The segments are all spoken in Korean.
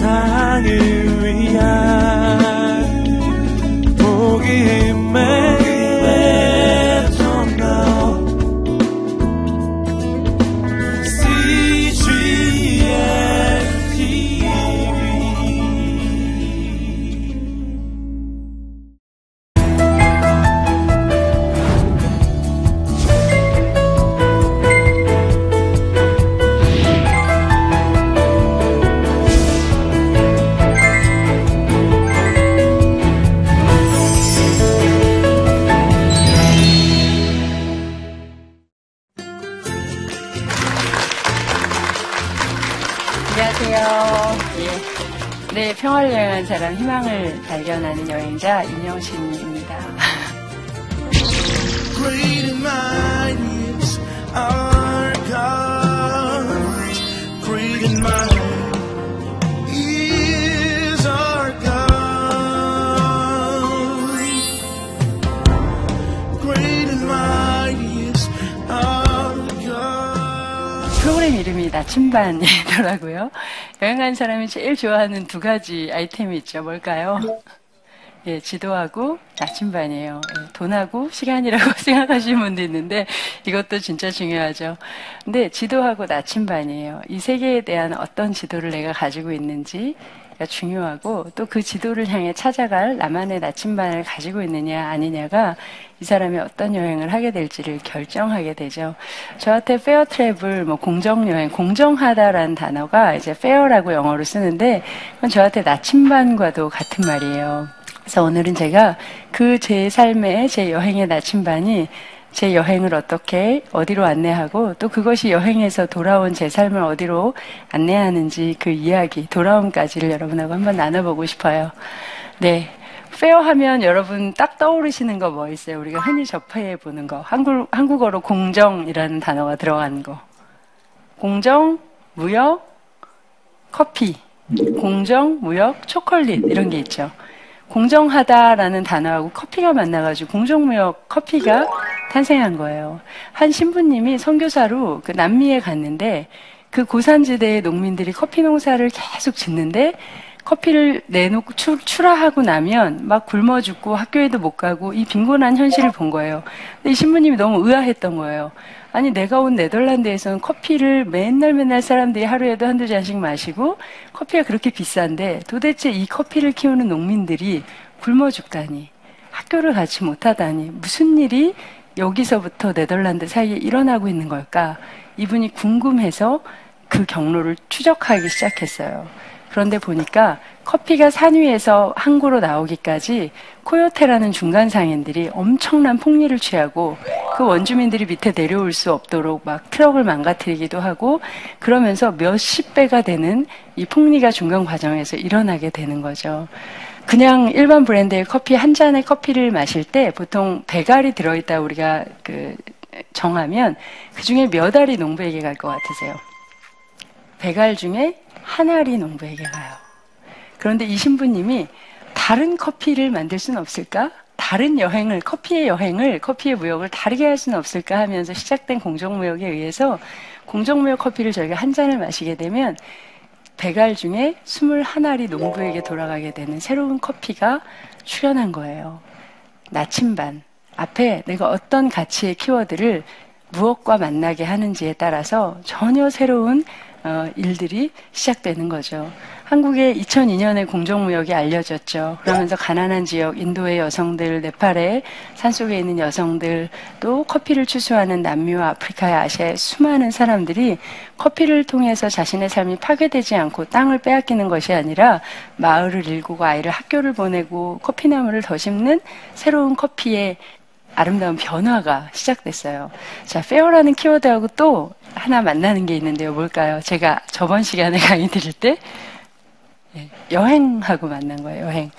세상을 위한 복음의 평화를 여행한 사람, 희망을 발견하는 여행자 임영신입니다. 프로그램 이름이 나침반이더라고요. 여행하는 사람이 제일 좋아하는 두 가지 아이템이 있죠. 뭘까요? 예, 지도하고 나침반이에요. 예, 돈하고 시간이라고 생각하시는 분도 있는데 이것도 진짜 중요하죠. 근데 지도하고 나침반이에요. 이 세계에 대한 어떤 지도를 내가 가지고 있는지가 중요하고, 또 그 지도를 향해 찾아갈 나만의 나침반을 가지고 있느냐 아니냐가 이 사람이 어떤 여행을 하게 될지를 결정하게 되죠. 저한테 페어 트래블, 공정여행, 공정하다라는 단어가 이제 페어라고 영어로 쓰는데, 그건 저한테 나침반과도 같은 말이에요. 그래서 오늘은 제가 그 제 삶의, 제 여행의 나침반이 제 여행을 어떻게, 어디로 안내하고, 또 그것이 여행에서 돌아온 제 삶을 어디로 안내하는지 그 이야기, 돌아옴까지를 여러분하고 한번 나눠보고 싶어요. 네. 페어 하면 여러분 딱 떠오르시는 거 뭐 있어요? 우리가 흔히 접해 보는 거. 한국어로 공정이라는 단어가 들어간 거. 공정, 무역, 커피. 공정, 무역, 초콜릿. 이런 게 있죠. 공정하다라는 단어하고 커피가 만나가지고 공정무역 커피가 탄생한 거예요. 한 신부님이 선교사로 그 남미에 갔는데, 그 고산지대의 농민들이 커피 농사를 계속 짓는데, 커피를 내놓고 출하하고 나면 막 굶어 죽고 학교에도 못 가고 이 빈곤한 현실을 본 거예요. 근데 이 신부님이 너무 의아했던 거예요. 아니, 내가 온 네덜란드에서는 커피를 맨날 사람들이 하루에도 한두 잔씩 마시고 커피가 그렇게 비싼데, 도대체 이 커피를 키우는 농민들이 굶어 죽다니, 학교를 같이 못 하다니, 무슨 일이 여기서부터 네덜란드 사이에 일어나고 있는 걸까? 이분이 궁금해서 그 경로를 추적하기 시작했어요. 그런데 보니까 커피가 산 위에서 항구로 나오기까지 코요테라는 중간 상인들이 엄청난 폭리를 취하고, 그 원주민들이 밑에 내려올 수 없도록 막 트럭을 망가뜨리기도 하고, 그러면서 몇십 배가 되는 이 폭리가 중간 과정에서 일어나게 되는 거죠. 그냥 일반 브랜드의 커피 한 잔의 커피를 마실 때 보통 배갈이 들어있다 우리가 그 정하면 그 중에 몇 알이 농부에게 갈 것 같으세요? 배갈 중에 한 알이 농부에게 가요. 그런데 이 신부님이 다른 커피를 만들 수는 없을까? 다른 여행을, 커피의 여행을, 커피의 무역을 다르게 할 수는 없을까 하면서 시작된 공정무역에 의해서 공정무역 커피를 저희가 한 잔을 마시게 되면 배갈 중에 21알이 농부에게 돌아가게 되는 새로운 커피가 출현한 거예요. 나침반. 앞에 내가 어떤 가치의 키워드를 무엇과 만나게 하는지에 따라서 전혀 새로운 일들이 시작되는 거죠. 한국에 2002년에 공정무역이 알려졌죠. 그러면서 가난한 지역, 인도의 여성들, 네팔의 산속에 있는 여성들, 또 커피를 추수하는 남미와 아프리카의 아시아의 수많은 사람들이 커피를 통해서 자신의 삶이 파괴되지 않고 땅을 빼앗기는 것이 아니라 마을을 일구고 아이를 학교를 보내고 커피나무를 더 심는 새로운 커피의 아름다운 변화가 시작됐어요. 자, 페어라는 키워드하고 또 하나 만나는 게 있는데요. 뭘까요? 제가 저번 시간에 강의 드릴 때 여행하고 만난 거예요. 여행.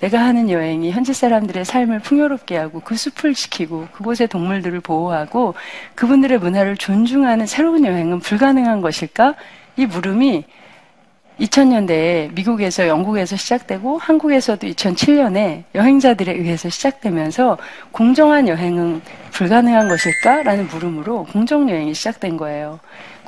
내가 하는 여행이 현지 사람들의 삶을 풍요롭게 하고, 그 숲을 지키고 그곳의 동물들을 보호하고 그분들의 문화를 존중하는 새로운 여행은 불가능한 것일까? 이 물음이 2000년대에 미국에서, 영국에서 시작되고 한국에서도 2007년에 여행자들에 의해서 시작되면서 공정한 여행은 불가능한 것일까라는 물음으로 공정여행이 시작된 거예요.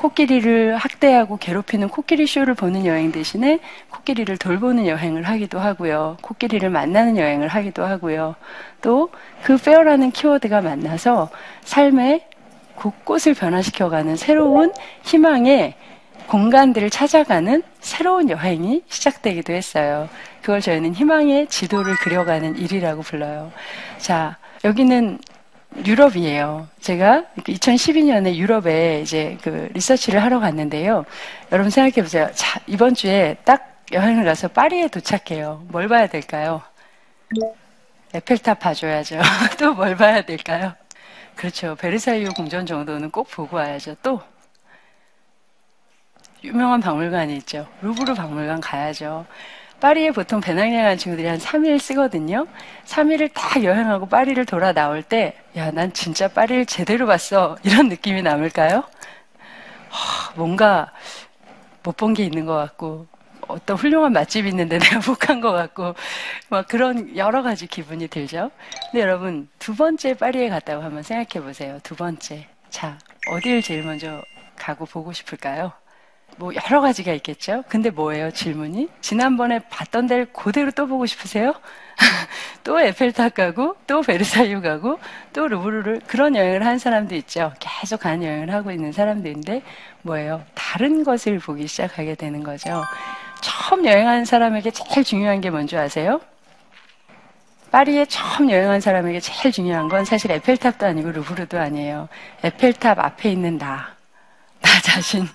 코끼리를 학대하고 괴롭히는 코끼리 쇼를 보는 여행 대신에 코끼리를 돌보는 여행을 하기도 하고요. 코끼리를 만나는 여행을 하기도 하고요. 또 그 페어라는 키워드가 만나서 삶의 곳곳을 변화시켜가는 새로운 희망의 공간들을 찾아가는 새로운 여행이 시작되기도 했어요. 그걸 저희는 희망의 지도를 그려가는 일이라고 불러요. 자, 여기는 유럽이에요. 제가 2012년에 유럽에 이제 그 리서치를 하러 갔는데요. 여러분 생각해 보세요. 자, 이번 주에 딱 여행을 가서 파리에 도착해요. 뭘 봐야 될까요? 에펠탑 봐줘야죠. 또 뭘 봐야 될까요? 그렇죠. 베르사유 궁전 정도는 꼭 보고 와야죠. 또 유명한 박물관이 있죠. 루브르 박물관 가야죠. 파리에 보통 배낭여행하는 친구들이 한 3일 쓰거든요. 3일을 다 여행하고 파리를 돌아 나올 때, 야, 난 진짜 파리를 제대로 봤어. 이런 느낌이 남을까요? 뭔가 못 본 게 있는 것 같고, 어떤 훌륭한 맛집이 있는데 내가 못 간 것 같고, 막 그런 여러 가지 기분이 들죠. 근데 여러분, 두 번째 파리에 갔다고 한번 생각해 보세요. 두 번째. 자, 어디를 제일 먼저 가고 보고 싶을까요? 뭐 여러 가지가 있겠죠. 근데 뭐예요, 질문이? 지난번에 봤던 데를 그대로 또 보고 싶으세요? 또 에펠탑 가고 또 베르사유 가고 또 루브르를, 그런 여행을 하는 사람도 있죠. 계속 가는 여행을 하고 있는 사람들인데 뭐예요? 다른 것을 보기 시작하게 되는 거죠. 처음 여행하는 사람에게 제일 중요한 게 뭔지 아세요? 파리에 처음 여행한 사람에게 제일 중요한 건 사실 에펠탑도 아니고 루브르도 아니에요. 에펠탑 앞에 있는 나 자신.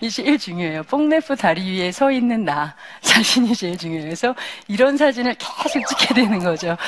이 제일 중요해요. 뽕네프 다리 위에 서 있는 나 자신이 제일 중요해요. 그래서 이런 사진을 계속 찍게 되는 거죠.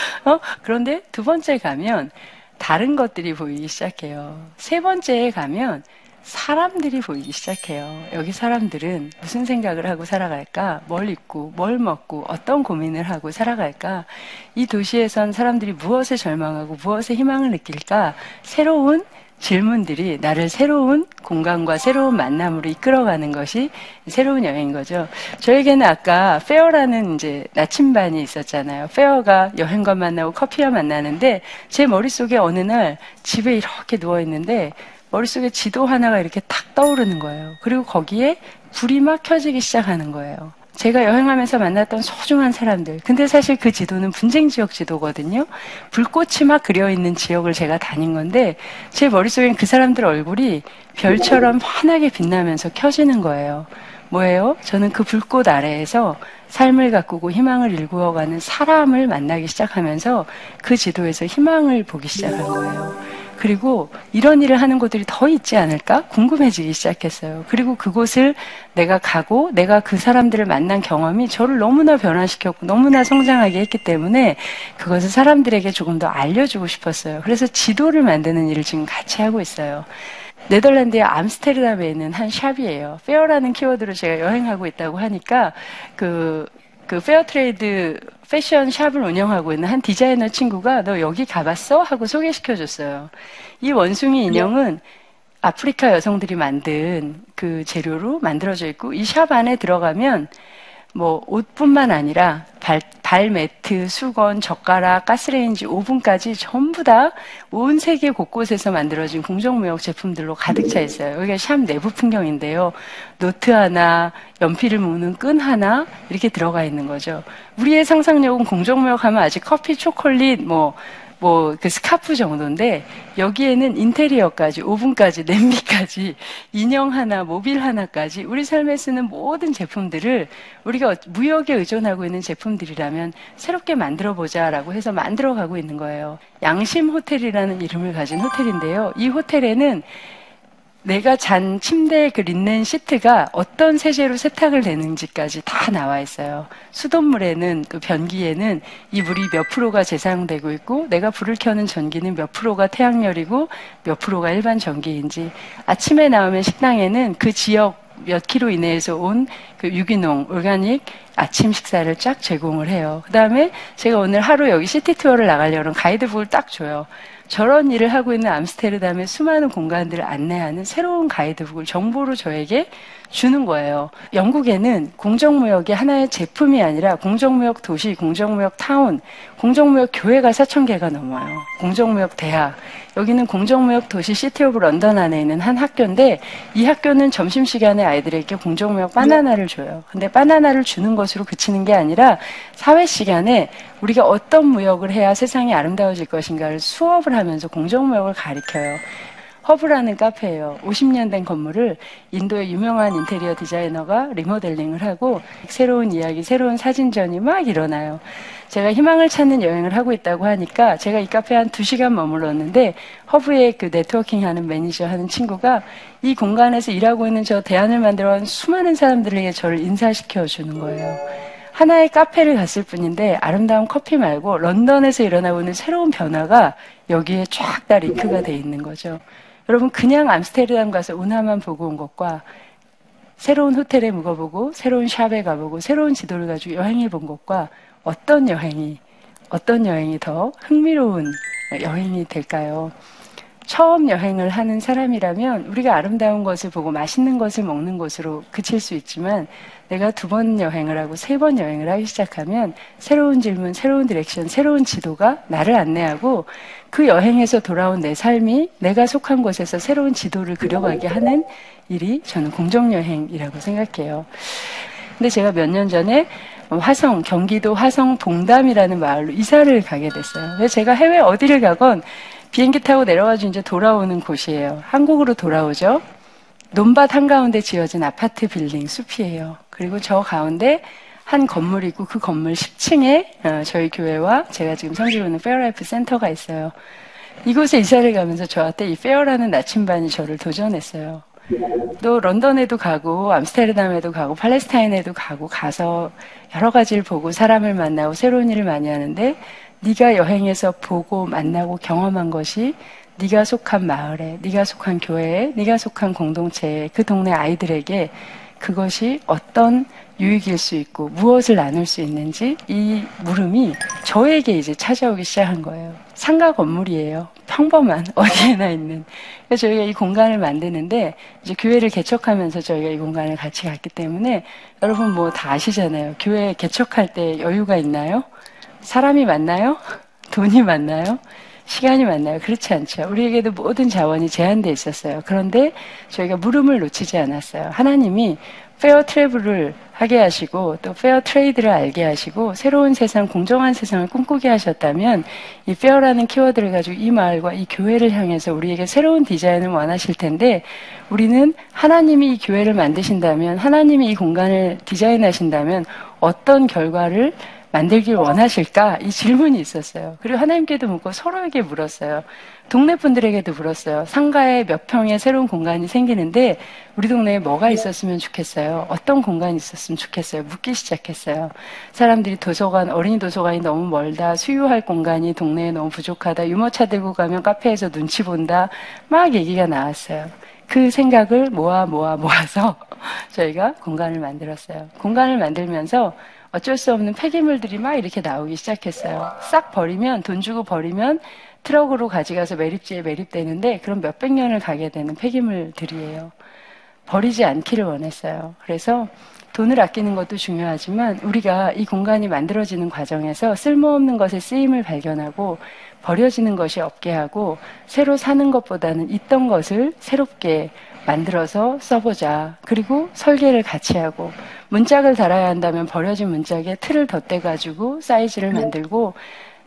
그런데 두 번째 가면 다른 것들이 보이기 시작해요. 세 번째에 가면 사람들이 보이기 시작해요. 여기 사람들은 무슨 생각을 하고 살아갈까? 뭘 입고, 뭘 먹고, 어떤 고민을 하고 살아갈까? 이 도시에선 사람들이 무엇에 절망하고 무엇에 희망을 느낄까? 새로운 질문들이 나를 새로운 공간과 새로운 만남으로 이끌어가는 것이 새로운 여행인 거죠. 저에게는 아까 페어라는 이제 나침반이 있었잖아요. 페어가 여행과 만나고 커피와 만나는데, 제 머릿속에 어느 날 집에 이렇게 누워있는데 머릿속에 지도 하나가 이렇게 탁 떠오르는 거예요. 그리고 거기에 불이 막 켜지기 시작하는 거예요. 제가 여행하면서 만났던 소중한 사람들. 근데 사실 그 지도는 분쟁 지역 지도거든요. 불꽃이 막 그려있는 지역을 제가 다닌 건데 제 머릿속엔 그 사람들 얼굴이 별처럼 환하게 빛나면서 켜지는 거예요. 뭐예요? 저는 그 불꽃 아래에서 삶을 가꾸고 희망을 일구어가는 사람을 만나기 시작하면서 그 지도에서 희망을 보기 시작한 거예요. 그리고 이런 일을 하는 곳들이 더 있지 않을까 궁금해지기 시작했어요. 그리고 그곳을 내가 가고 내가 그 사람들을 만난 경험이 저를 너무나 변화시켰고 너무나 성장하게 했기 때문에 그것을 사람들에게 조금 더 알려주고 싶었어요. 그래서 지도를 만드는 일을 지금 같이 하고 있어요. 네덜란드의 암스테르담에 있는 한 샵이에요. 페어라는 키워드로 제가 여행하고 있다고 하니까 그 페어트레이드 패션 샵을 운영하고 있는 한 디자이너 친구가 너 여기 가봤어? 하고 소개시켜줬어요. 이 원숭이 인형은 아프리카 여성들이 만든 그 재료로 만들어져 있고, 이 샵 안에 들어가면 뭐 옷뿐만 아니라 발 매트, 수건, 젓가락, 가스레인지, 오븐까지 전부 다 온 세계 곳곳에서 만들어진 공정무역 제품들로 가득 차 있어요. 여기가 샵 내부 풍경인데요. 노트 하나, 연필을 묶는 끈 하나 이렇게 들어가 있는 거죠. 우리의 상상력은 공정무역 하면 아직 커피, 초콜릿, 그 스카프 정도인데 여기에는 인테리어까지, 오븐까지, 냄비까지, 인형 하나, 모빌 하나까지 우리 삶에 쓰는 모든 제품들을 우리가 무역에 의존하고 있는 제품들이라면 새롭게 만들어보자 라고 해서 만들어가고 있는 거예요. 양심 호텔이라는 이름을 가진 호텔인데요. 이 호텔에는 내가 잔 침대의 그 린넨 시트가 어떤 세제로 세탁을 되는지까지 다 나와 있어요. 수돗물에는 또 변기에는 이 물이 몇 프로가 재사용되고 있고, 내가 불을 켜는 전기는 몇 프로가 태양열이고 몇 프로가 일반 전기인지, 아침에 나오면 식당에는 그 지역 몇 킬로 이내에서 온 그 유기농, 올가닉, 아침 식사를 쫙 제공을 해요. 그 다음에 제가 오늘 하루 여기 시티 투어를 나가려면 가이드북을 딱 줘요. 저런 일을 하고 있는 암스테르담의 수많은 공간들을 안내하는 새로운 가이드북을 정보로 저에게 주는 거예요. 영국에는 공정무역이 하나의 제품이 아니라 공정무역 도시, 공정무역 타운, 공정무역 교회가 4,000개가 넘어요. 공정무역 대학. 여기는 공정무역 도시 시티 오브 런던 안에 있는 한 학교인데 이 학교는 점심시간에 아이들에게 공정무역 바나나를 줘요. 근데 바나나를 주는 것으로 그치는 게 아니라 사회 시간에 우리가 어떤 무역을 해야 세상이 아름다워질 것인가를 수업을 하면서 공정무역을 가르쳐요. 허브라는 카페예요. 50년 된 건물을 인도의 유명한 인테리어 디자이너가 리모델링을 하고 새로운 이야기, 새로운 사진전이 막 일어나요. 제가 희망을 찾는 여행을 하고 있다고 하니까 제가 이 카페에 한 2시간 머물렀는데 허브의 그 네트워킹하는 매니저 하는 친구가 이 공간에서 일하고 있는 저 대안을 만들어온 수많은 사람들에게 저를 인사시켜주는 거예요. 하나의 카페를 갔을 뿐인데 아름다운 커피 말고 런던에서 일어나고 있는 새로운 변화가 여기에 쫙 다 링크가 돼 있는 거죠. 여러분 그냥 암스테르담 가서 운하만 보고 온 것과 새로운 호텔에 묵어보고 새로운 샵에 가보고 새로운 지도를 가지고 여행해 본 것과 어떤 여행이 더 흥미로운 여행이 될까요? 처음 여행을 하는 사람이라면 우리가 아름다운 것을 보고 맛있는 것을 먹는 것으로 그칠 수 있지만 내가 2번 여행을 하고 3번 여행을 하기 시작하면 새로운 질문, 새로운 디렉션, 새로운 지도가 나를 안내하고 그 여행에서 돌아온 내 삶이 내가 속한 곳에서 새로운 지도를 그려가게 하는 일이 저는 공정여행이라고 생각해요. 근데 제가 몇 년 전에 화성, 경기도 화성 봉담이라는 마을로 이사를 가게 됐어요. 그래서 제가 해외 어디를 가건 비행기 타고 내려와서 이제 돌아오는 곳이에요. 한국으로 돌아오죠. 논밭 한가운데 지어진 아파트 빌딩 숲이에요. 그리고 저 가운데 한 건물이고 그 건물 10층에 저희 교회와 제가 지금 섬기고 있는 페어라이프 센터가 있어요. 이곳에 이사를 가면서 저한테 이 페어라는 나침반이 저를 도전했어요. 또 런던에도 가고 암스테르담에도 가고 팔레스타인에도 가서 여러 가지를 보고 사람을 만나고 새로운 일을 많이 하는데 네가 여행에서 보고 만나고 경험한 것이 네가 속한 마을에, 네가 속한 교회에, 네가 속한 공동체에, 그 동네 아이들에게 그것이 어떤 유익일 수 있고 무엇을 나눌 수 있는지 이 물음이 저에게 이제 찾아오기 시작한 거예요. 상가 건물이에요. 평범한 어디에나 있는. 그래서 저희가 이 공간을 만드는데 이제 교회를 개척하면서 저희가 이 공간을 같이 갔기 때문에 여러분 뭐 다 아시잖아요. 교회 개척할 때 여유가 있나요? 사람이 많나요? 돈이 많나요? 시간이 많나요? 그렇지 않죠. 우리에게도 모든 자원이 제한되어 있었어요. 그런데 저희가 물음을 놓치지 않았어요. 하나님이 페어 트래블을 하게 하시고 또 페어 트레이드를 알게 하시고 새로운 세상, 공정한 세상을 꿈꾸게 하셨다면 이 페어라는 키워드를 가지고 이 마을과 이 교회를 향해서 우리에게 새로운 디자인을 원하실 텐데 우리는 하나님이 이 교회를 만드신다면 하나님이 이 공간을 디자인하신다면 어떤 결과를 만들길 원하실까? 이 질문이 있었어요. 그리고 하나님께도 묻고 서로에게 물었어요. 동네 분들에게도 물었어요. 상가에 몇 평의 새로운 공간이 생기는데 우리 동네에 뭐가 있었으면 좋겠어요? 어떤 공간이 있었으면 좋겠어요? 묻기 시작했어요. 사람들이 도서관, 어린이 도서관이 너무 멀다. 수유할 공간이 동네에 너무 부족하다. 유모차 들고 가면 카페에서 눈치 본다. 막 얘기가 나왔어요. 그 생각을 모아서 저희가 공간을 만들었어요. 공간을 만들면서 어쩔 수 없는 폐기물들이 막 이렇게 나오기 시작했어요. 싹 버리면, 돈 주고 버리면 트럭으로 가져가서 매립지에 매립되는데 그럼 몇백 년을 가게 되는 폐기물들이에요. 버리지 않기를 원했어요. 그래서 돈을 아끼는 것도 중요하지만 우리가 이 공간이 만들어지는 과정에서 쓸모없는 것의 쓰임을 발견하고 버려지는 것이 없게 하고 새로 사는 것보다는 있던 것을 새롭게 만들어서 써보자. 그리고 설계를 같이 하고 문짝을 달아야 한다면 버려진 문짝에 틀을 덧대가지고 사이즈를 만들고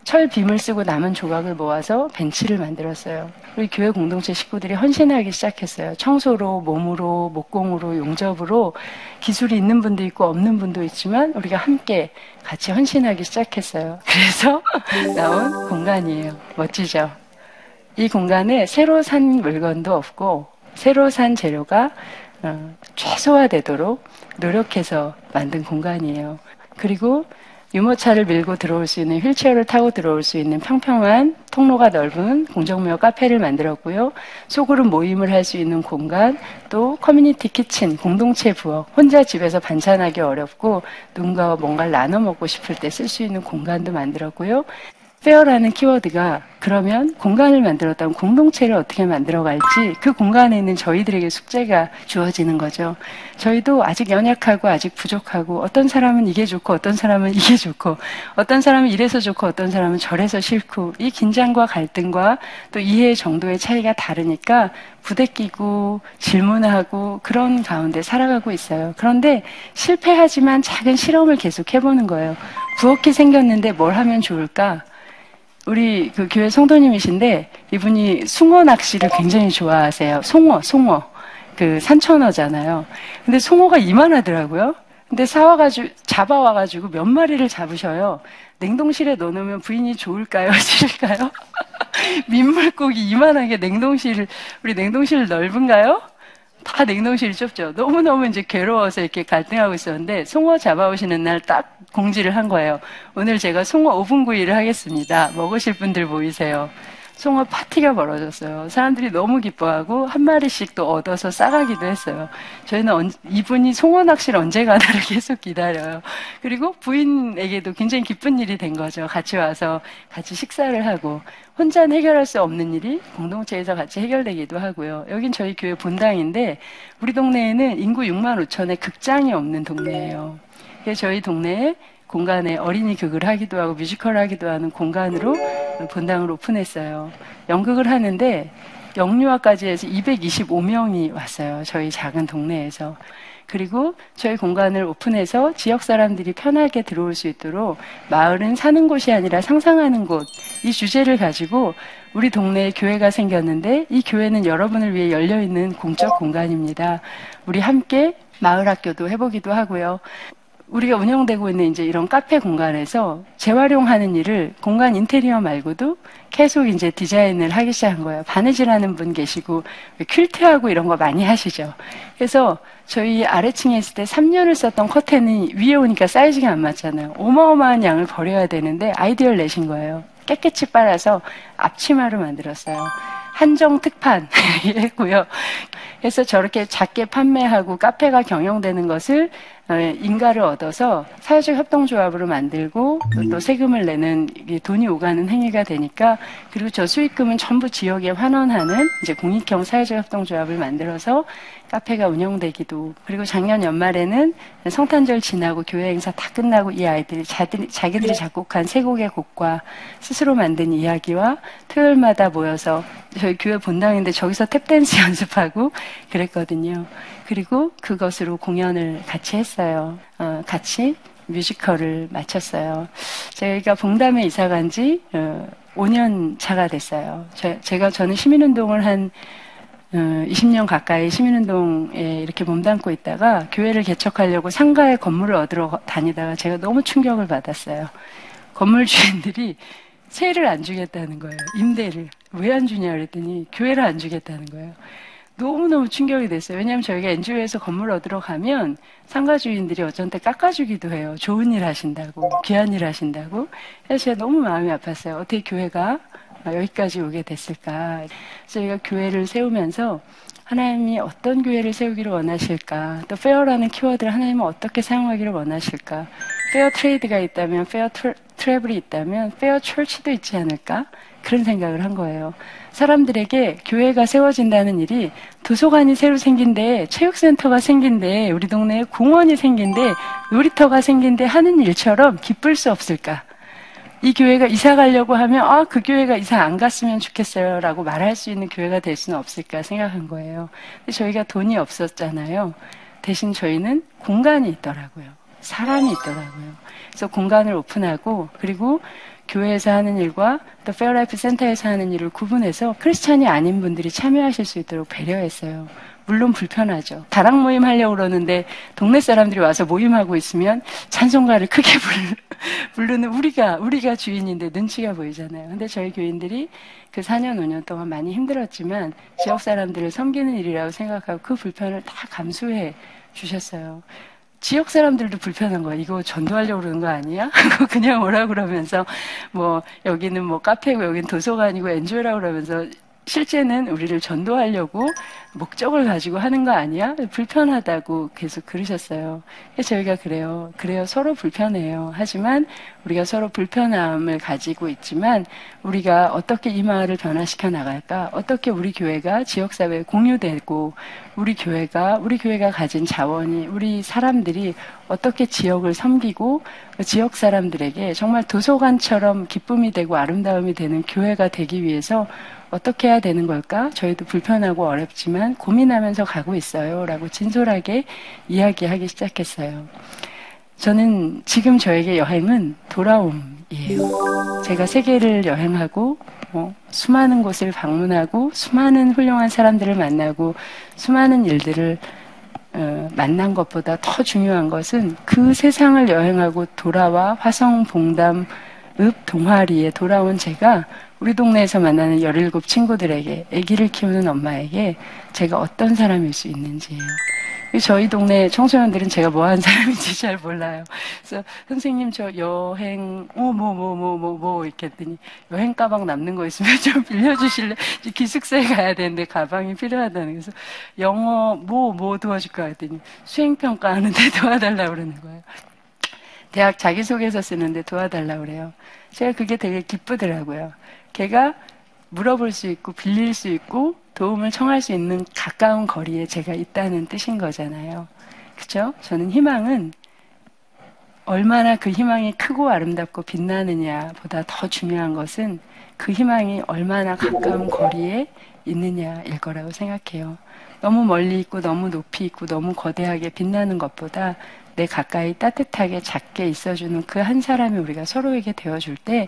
철 빔을 쓰고 남은 조각을 모아서 벤치를 만들었어요. 우리 교회 공동체 식구들이 헌신하기 시작했어요. 청소로, 몸으로, 목공으로, 용접으로 기술이 있는 분도 있고 없는 분도 있지만 우리가 함께 같이 헌신하기 시작했어요. 그래서 나온 공간이에요. 멋지죠? 이 공간에 새로 산 물건도 없고 새로 산 재료가 최소화되도록 노력해서 만든 공간이에요. 그리고 유모차를 밀고 들어올 수 있는 휠체어를 타고 들어올 수 있는 평평한 통로가 넓은 공정무역 카페를 만들었고요. 소그룹 모임을 할 수 있는 공간, 또 커뮤니티 키친, 공동체 부엌, 혼자 집에서 반찬하기 어렵고 누군가와 뭔가를 나눠 먹고 싶을 때 쓸 수 있는 공간도 만들었고요. 페어라는 키워드가 그러면 공간을 만들었다면 공동체를 어떻게 만들어갈지 그 공간에 있는 저희들에게 숙제가 주어지는 거죠. 저희도 아직 연약하고 아직 부족하고 어떤 사람은 이게 좋고 어떤 사람은 이게 좋고 어떤 사람은 이래서 좋고 어떤 사람은 저래서 싫고 이 긴장과 갈등과 또 이해의 정도의 차이가 다르니까 부대끼고 질문하고 그런 가운데 살아가고 있어요. 그런데 실패하지만 작은 실험을 계속 해보는 거예요. 부엌이 생겼는데 뭘 하면 좋을까? 우리 그 교회 성도님이신데 이분이 숭어 낚시를 굉장히 좋아하세요. 송어. 그 산천어잖아요. 근데 송어가 이만하더라고요. 근데 잡아와가지고 몇 마리를 잡으셔요. 냉동실에 넣어놓으면 부인이 좋을까요? 싫을까요? 민물고기 이만하게 우리 냉동실 넓은가요? 다 냉동실이 좁죠. 너무너무 이제 괴로워서 이렇게 갈등하고 있었는데 송어 잡아오시는 날 딱 공지를 한 거예요. 오늘 제가 송어 오븐구이를 하겠습니다. 먹으실 분들 보이세요. 송어 파티가 벌어졌어요. 사람들이 너무 기뻐하고 한 마리씩 또 얻어서 싸가기도 했어요. 저희는 이분이 송어 낚시를 언제 가나를 계속 기다려요. 그리고 부인에게도 굉장히 기쁜 일이 된 거죠. 같이 와서 같이 식사를 하고 혼자는 해결할 수 없는 일이 공동체에서 같이 해결되기도 하고요. 여긴 저희 교회 본당인데 우리 동네에는 인구 6만 5천에 극장이 없는 동네예요. 그래서 저희 동네에 공간에 어린이 극을 하기도 하고 뮤지컬을 하기도 하는 공간으로 본당을 오픈했어요. 연극을 하는데 영유아까지 해서 225명이 왔어요. 저희 작은 동네에서. 그리고 저희 공간을 오픈해서 지역 사람들이 편하게 들어올 수 있도록 마을은 사는 곳이 아니라 상상하는 곳, 이 주제를 가지고 우리 동네에 교회가 생겼는데 이 교회는 여러분을 위해 열려있는 공적 공간입니다. 우리 함께 마을 학교도 해보기도 하고요. 우리가 운영되고 있는 이제 이런 카페 공간에서 재활용하는 일을 공간 인테리어 말고도 계속 이제 디자인을 하기 시작한 거예요. 바느질 하는 분 계시고 퀼트하고 이런 거 많이 하시죠. 그래서 저희 아래층에 있을 때 3년을 썼던 커튼이 위에 오니까 사이즈가 안 맞잖아요. 어마어마한 양을 버려야 되는데 아이디어를 내신 거예요. 깨끗이 빨아서 앞치마로 만들었어요. 한정 특판 했고요. 그래서 저렇게 작게 판매하고 카페가 경영되는 것을 인가를 얻어서 사회적 협동조합으로 만들고 또 세금을 내는 돈이 오가는 행위가 되니까 그리고 저 수익금은 전부 지역에 환원하는 이제 공익형 사회적 협동조합을 만들어서 카페가 운영되기도 그리고 작년 연말에는 성탄절 지나고 교회 행사 다 끝나고 이 아이들이 자기들이 작곡한 세 곡의 곡과 스스로 만든 이야기와 토요일마다 모여서 저희 교회 본당인데 저기서 탭댄스 연습하고 그랬거든요. 그리고 그것으로 공연을 같이 했어요. 같이 뮤지컬을 마쳤어요. 제가 봉담에 이사 간 지 5년 차가 됐어요. 저는 시민운동을 한 20년 가까이 시민운동에 이렇게 몸담고 있다가 교회를 개척하려고 상가에 건물을 얻으러 다니다가 제가 너무 충격을 받았어요. 건물 주인들이 세를 안 주겠다는 거예요. 임대를. 왜 안 주냐 그랬더니 교회를 안 주겠다는 거예요. 너무너무 충격이 됐어요. 왜냐하면 저희가 NGO에서 건물 얻으러 가면 상가 주인들이 어쩐 때 깎아주기도 해요. 좋은 일 하신다고, 귀한 일 하신다고. 그래서 제가 너무 마음이 아팠어요. 어떻게 교회가 여기까지 오게 됐을까. 저희가 교회를 세우면서 하나님이 어떤 교회를 세우기를 원하실까, 또 페어라는 키워드를 하나님은 어떻게 사용하기를 원하실까. 페어 트레이드가 있다면, 페어 트래블이 있다면 페어 철치도 있지 않을까? 그런 생각을 한 거예요. 사람들에게 교회가 세워진다는 일이 도서관이 새로 생긴데, 체육센터가 생긴데, 우리 동네에 공원이 생긴데, 놀이터가 생긴데 하는 일처럼 기쁠 수 없을까? 이 교회가 이사 가려고 하면 그 교회가 이사 안 갔으면 좋겠어요 라고 말할 수 있는 교회가 될 수는 없을까 생각한 거예요. 근데 저희가 돈이 없었잖아요. 대신 저희는 공간이 있더라고요. 사람이 있더라고요. 그래서 공간을 오픈하고 그리고 교회에서 하는 일과 또 페어라이프 센터에서 하는 일을 구분해서 크리스찬이 아닌 분들이 참여하실 수 있도록 배려했어요. 물론 불편하죠. 다락 모임 하려고 그러는데 동네 사람들이 와서 모임하고 있으면 찬송가를 크게 부르는 우리가 주인인데 눈치가 보이잖아요. 근데 저희 교인들이 그 4년, 5년 동안 많이 힘들었지만 지역 사람들을 섬기는 일이라고 생각하고 그 불편을 다 감수해 주셨어요. 지역 사람들도 불편한 거야. 이거 전도하려고 그러는 거 아니야? 하고 그냥 오라 그러면서 뭐 여기는 뭐 카페고 여기는 도서관이고 엔조이라고 그러면서 실제는 우리를 전도하려고 목적을 가지고 하는 거 아니야? 불편하다고 계속 그러셨어요. 저희가 그래요. 그래요. 서로 불편해요. 하지만 우리가 서로 불편함을 가지고 있지만 우리가 어떻게 이 마을을 변화시켜 나갈까? 어떻게 우리 교회가 지역사회에 공유되고 우리 교회가 가진 자원이 우리 사람들이 어떻게 지역을 섬기고 지역 사람들에게 정말 도서관처럼 기쁨이 되고 아름다움이 되는 교회가 되기 위해서 어떻게 해야 되는 걸까? 저희도 불편하고 어렵지만 고민하면서 가고 있어요. 라고 진솔하게 이야기하기 시작했어요. 저는 지금 저에게 여행은 돌아옴이에요. 제가 세계를 여행하고 수많은 곳을 방문하고 수많은 훌륭한 사람들을 만나고 수많은 일들을 만난 것보다 더 중요한 것은 그 세상을 여행하고 돌아와 화성봉담 읍 동아리에 돌아온 제가 우리 동네에서 만나는 17 친구들에게, 아기를 키우는 엄마에게 제가 어떤 사람일 수 있는지예요. 저희 동네 청소년들은 제가 뭐하는 사람인지 잘 몰라요. 그래서 선생님 저 여행 이렇게 했더니 여행 가방 남는 거 있으면 좀 빌려주실래? 기숙사에 가야 되는데 가방이 필요하다는. 그래서 영어 뭐 도와줄까 했더니 수행평가 하는데 도와달라고 그러는 거예요. 대학 자기소개서 쓰는데 도와달라고 그래요. 제가 그게 되게 기쁘더라고요. 걔가 물어볼 수 있고 빌릴 수 있고 도움을 청할 수 있는 가까운 거리에 제가 있다는 뜻인 거잖아요. 그렇죠? 저는 희망은 얼마나 그 희망이 크고 아름답고 빛나느냐 보다 더 중요한 것은 그 희망이 얼마나 가까운 거리에 있느냐일 거라고 생각해요. 너무 멀리 있고 너무 높이 있고 너무 거대하게 빛나는 것보다 내 가까이 따뜻하게 작게 있어주는 그 한 사람이 우리가 서로에게 되어줄 때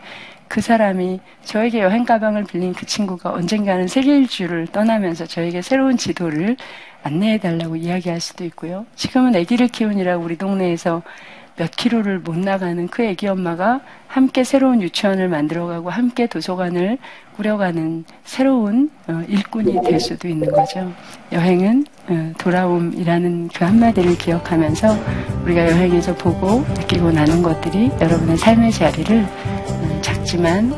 그 사람이 저에게 여행 가방을 빌린 그 친구가 언젠가는 세계 일주를 떠나면서 저에게 새로운 지도를 안내해달라고 이야기할 수도 있고요. 지금은 아기를 키우느라고 우리 동네에서 몇 킬로를 못 나가는 그 아기 엄마가 함께 새로운 유치원을 만들어가고 함께 도서관을 꾸려가는 새로운 일꾼이 될 수도 있는 거죠. 여행은 돌아옴이라는 그 한마디를 기억하면서 우리가 여행에서 보고 느끼고 나눈 것들이 여러분의 삶의 자리를 작지만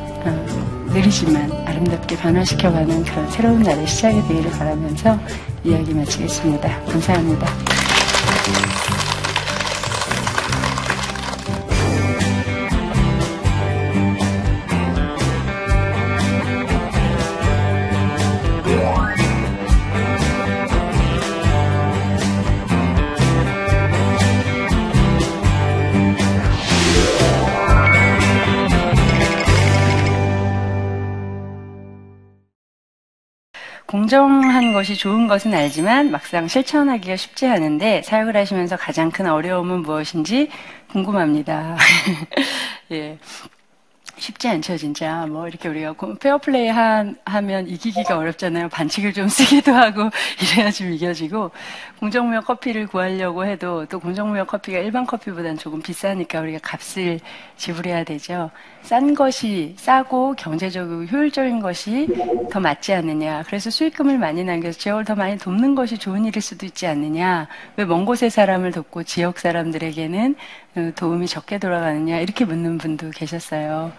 느리지만 아름답게 변화시켜가는 그런 새로운 날의 시작이 되기를 바라면서 이야기 마치겠습니다. 감사합니다. 공정한 것이 좋은 것은 알지만 막상 실천하기가 쉽지 않은데 사역을 하시면서 가장 큰 어려움은 무엇인지 궁금합니다. 예. 쉽지 않죠, 진짜. 뭐, 이렇게 우리가 페어플레이 하면 이기기가 어렵잖아요. 반칙을 좀 쓰기도 하고, 이래야 좀 이겨지고. 공정무역 커피를 구하려고 해도 또 공정무역 커피가 일반 커피보단 조금 비싸니까 우리가 값을 지불해야 되죠. 싼 것이 싸고 경제적이고 효율적인 것이 더 맞지 않느냐. 그래서 수익금을 많이 남겨서 지역을 더 많이 돕는 것이 좋은 일일 수도 있지 않느냐. 왜 먼 곳의 사람을 돕고 지역 사람들에게는 도움이 적게 돌아가느냐 이렇게 묻는 분도 계셨어요.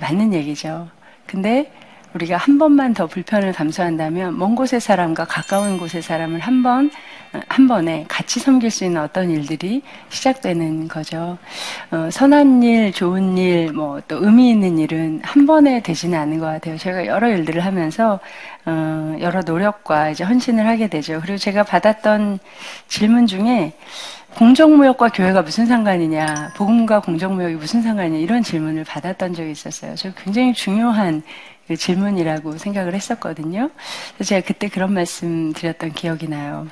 맞는 얘기죠. 근데 우리가 한 번만 더 불편을 감수한다면 먼 곳의 사람과 가까운 곳의 사람을 한 번에 같이 섬길 수 있는 어떤 일들이 시작되는 거죠. 선한 일, 좋은 일, 뭐 또 의미 있는 일은 한 번에 되지는 않은 것 같아요. 제가 여러 일들을 하면서 여러 노력과 이제 헌신을 하게 되죠. 그리고 제가 받았던 질문 중에 공정무역과 교회가 무슨 상관이냐, 복음과 공정무역이 무슨 상관이냐 이런 질문을 받았던 적이 있었어요. 저 굉장히 중요한 그 질문이라고 생각을 했었거든요. 그래서 제가 그때 그런 말씀 드렸던 기억이 나요.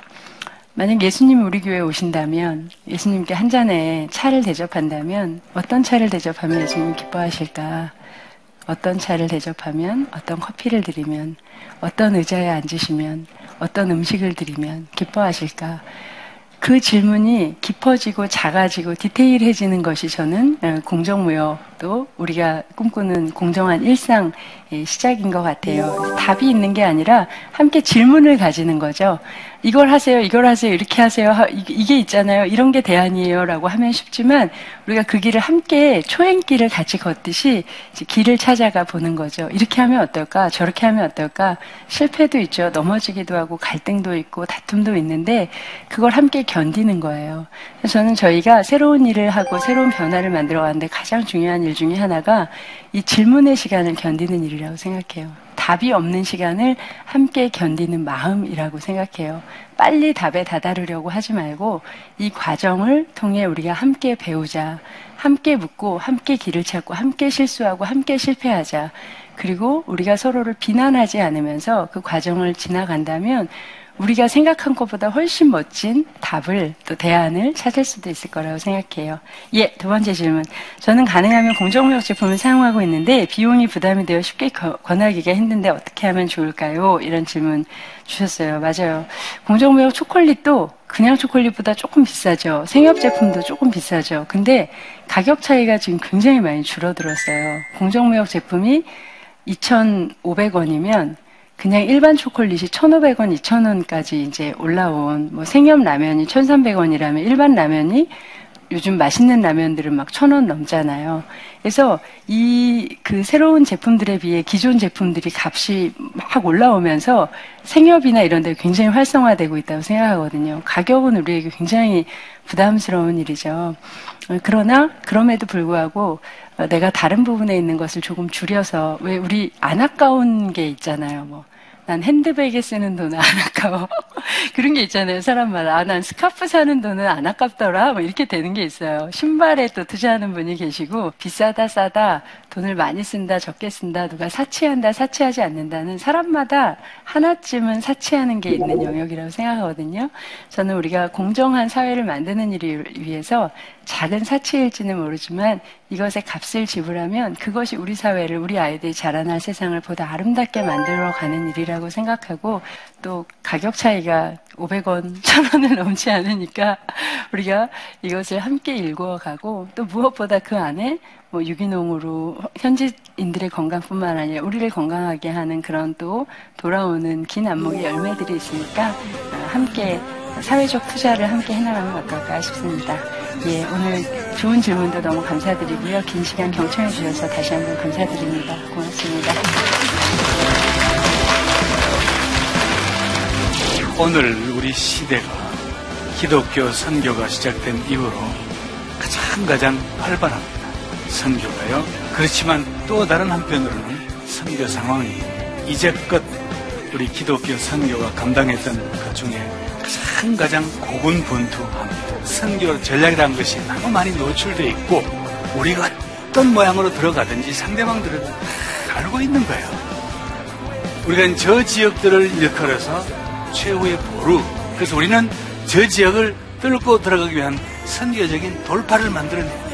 만약 예수님이 우리 교회에 오신다면, 예수님께 한 잔에 차를 대접한다면 어떤 차를 대접하면 예수님이 기뻐하실까? 어떤 차를 대접하면, 어떤 커피를 드리면, 어떤 의자에 앉으시면, 어떤 음식을 드리면 기뻐하실까? 그 질문이 깊어지고 작아지고 디테일해지는 것이 저는 공정무역 것도 우리가 꿈꾸는 공정한 일상의 시작인 것 같아요. 답이 있는 게 아니라 함께 질문을 가지는 거죠. 이걸 하세요, 이걸 하세요, 이렇게 하세요, 이게 있잖아요, 이런 게 대안이에요 라고 하면 쉽지만 우리가 그 길을 함께 초행길을 같이 걷듯이 이제 길을 찾아가 보는 거죠. 이렇게 하면 어떨까, 저렇게 하면 어떨까. 실패도 있죠. 넘어지기도 하고 갈등도 있고 다툼도 있는데 그걸 함께 견디는 거예요. 그래서 저는 저희가 새로운 일을 하고 새로운 변화를 만들어 왔는데 가장 중요한 일 중에 하나가 이 질문의 시간을 견디는 일이라고 생각해요. 답이 없는 시간을 함께 견디는 마음이라고 생각해요. 빨리 답에 다다르려고 하지 말고 이 과정을 통해 우리가 함께 배우자, 함께 묻고, 함께 길을 찾고, 함께 실수하고, 함께 실패하자. 그리고 우리가 서로를 비난하지 않으면서 그 과정을 지나간다면 우리가 생각한 것보다 훨씬 멋진 답을, 또 대안을 찾을 수도 있을 거라고 생각해요. 예, 두 번째 질문. 저는 가능하면 공정무역 제품을 사용하고 있는데 비용이 부담이 되어 쉽게 권하기가 힘든데 어떻게 하면 좋을까요? 이런 질문 주셨어요. 맞아요. 공정무역 초콜릿도 그냥 초콜릿보다 조금 비싸죠. 생협 제품도 조금 비싸죠. 근데 가격 차이가 지금 굉장히 많이 줄어들었어요. 공정무역 제품이 2,500원이면 그냥 일반 초콜릿이 1,500원, 2,000원까지 이제 올라온, 뭐 생협 라면이 1,300원이라면 일반 라면이 요즘 맛있는 라면들은 막 1,000원 넘잖아요. 그래서 이 그 새로운 제품들에 비해 기존 제품들이 값이 막 올라오면서 생협이나 이런 데 굉장히 활성화되고 있다고 생각하거든요. 가격은 우리에게 굉장히 부담스러운 일이죠. 그러나 그럼에도 불구하고 내가 다른 부분에 있는 것을 조금 줄여서, 왜 우리 안 아까운 게 있잖아요. 뭐 난 핸드백에 쓰는 돈은 안 아까워. 그런 게 있잖아요. 사람마다. 아, 난 스카프 사는 돈은 안 아깝더라. 뭐 이렇게 되는 게 있어요. 신발에 또 투자하는 분이 계시고, 비싸다, 싸다, 돈을 많이 쓴다, 적게 쓴다, 누가 사치한다, 사치하지 않는다는, 사람마다 하나쯤은 사치하는 게 있는 영역이라고 생각하거든요. 저는 우리가 공정한 사회를 만드는 일을 위해서 작은 사치일지는 모르지만 이것의 값을 지불하면 그것이 우리 사회를, 우리 아이들이 자라날 세상을 보다 아름답게 만들어가는 일이라고 생각하고, 또 가격 차이가 500원, 1,000원을 넘지 않으니까 우리가 이것을 함께 일궈가고, 또 무엇보다 그 안에 뭐 유기농으로 현지인들의 건강뿐만 아니라 우리를 건강하게 하는 그런 또 돌아오는 긴 안목의 열매들이 있으니까 함께 사회적 투자를 함께 해나가면 어떨까 싶습니다. 예, 오늘 좋은 질문도 너무 감사드리고요. 긴 시간 경청해 주셔서 다시 한번 감사드립니다. 고맙습니다. 오늘 우리 시대가 기독교 선교가 시작된 이후로 가장 활발합니다. 선교가요. 그렇지만 또 다른 한편으로는 선교 상황이 이제껏 우리 기독교 선교가 감당했던 것 중에 가장 고군분투합니다. 선교 전략이라는 것이 너무 많이 노출되어 있고, 우리가 어떤 모양으로 들어가든지 상대방들은 다 알고 있는 거예요. 우리가 저 지역들을 일컬어서 최후의 보루, 그래서 우리는 저 지역을 뚫고 들어가기 위한 선교적인 돌파를 만들어냅니다.